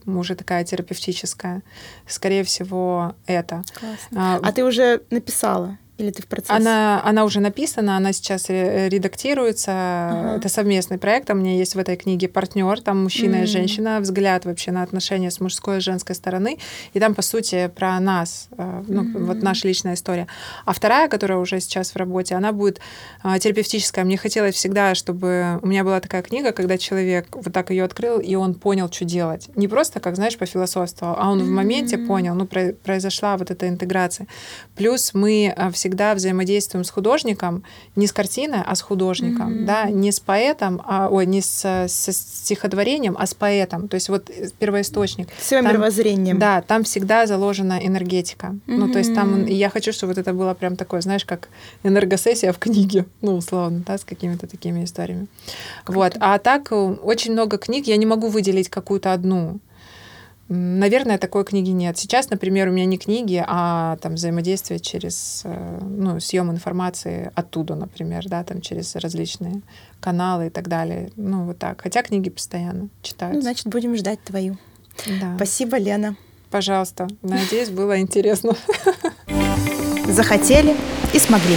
уже такая терапевтическая. Скорее всего, это. Классно. А ты уже написала? Или ты в процессе? Она, она уже написана, она сейчас редактируется. Uh-huh. Это совместный проект. У меня есть в этой книге партнер, там мужчина mm-hmm. и женщина, взгляд вообще на отношения с мужской и женской стороны. И там, по сути, про нас, ну, mm-hmm. вот наша личная история. А вторая, которая уже сейчас в работе, она будет терапевтическая. Мне хотелось всегда, чтобы у меня была такая книга, когда человек вот так ее открыл, и он понял, что делать. Не просто, как, знаешь, пофилософствовал, а он mm-hmm. в моменте понял, ну, произошла вот эта интеграция. Плюс мы все всегда взаимодействуем с художником, не с картиной, а с художником, mm-hmm. да, не с поэтом, а, ой, не с, с стихотворением, а с поэтом, то есть вот первоисточник. С его мировоззрением. Да, там всегда заложена энергетика, mm-hmm. ну, то есть там, я хочу, чтобы вот это было прям такое, знаешь, как энергосессия в книге, ну, условно, да, с какими-то такими историями. Круто. Вот, а так очень много книг, я не могу выделить какую-то одну. Наверное, такой книги нет. Сейчас, например, у меня не книги, а там взаимодействие через, ну, съем информации оттуда, например, да, там через различные каналы и так далее. Ну, вот так. Хотя книги постоянно читаются. Ну, значит, будем ждать твою. Да. Спасибо, Лена. Пожалуйста. Надеюсь, было интересно. Захотели и смогли».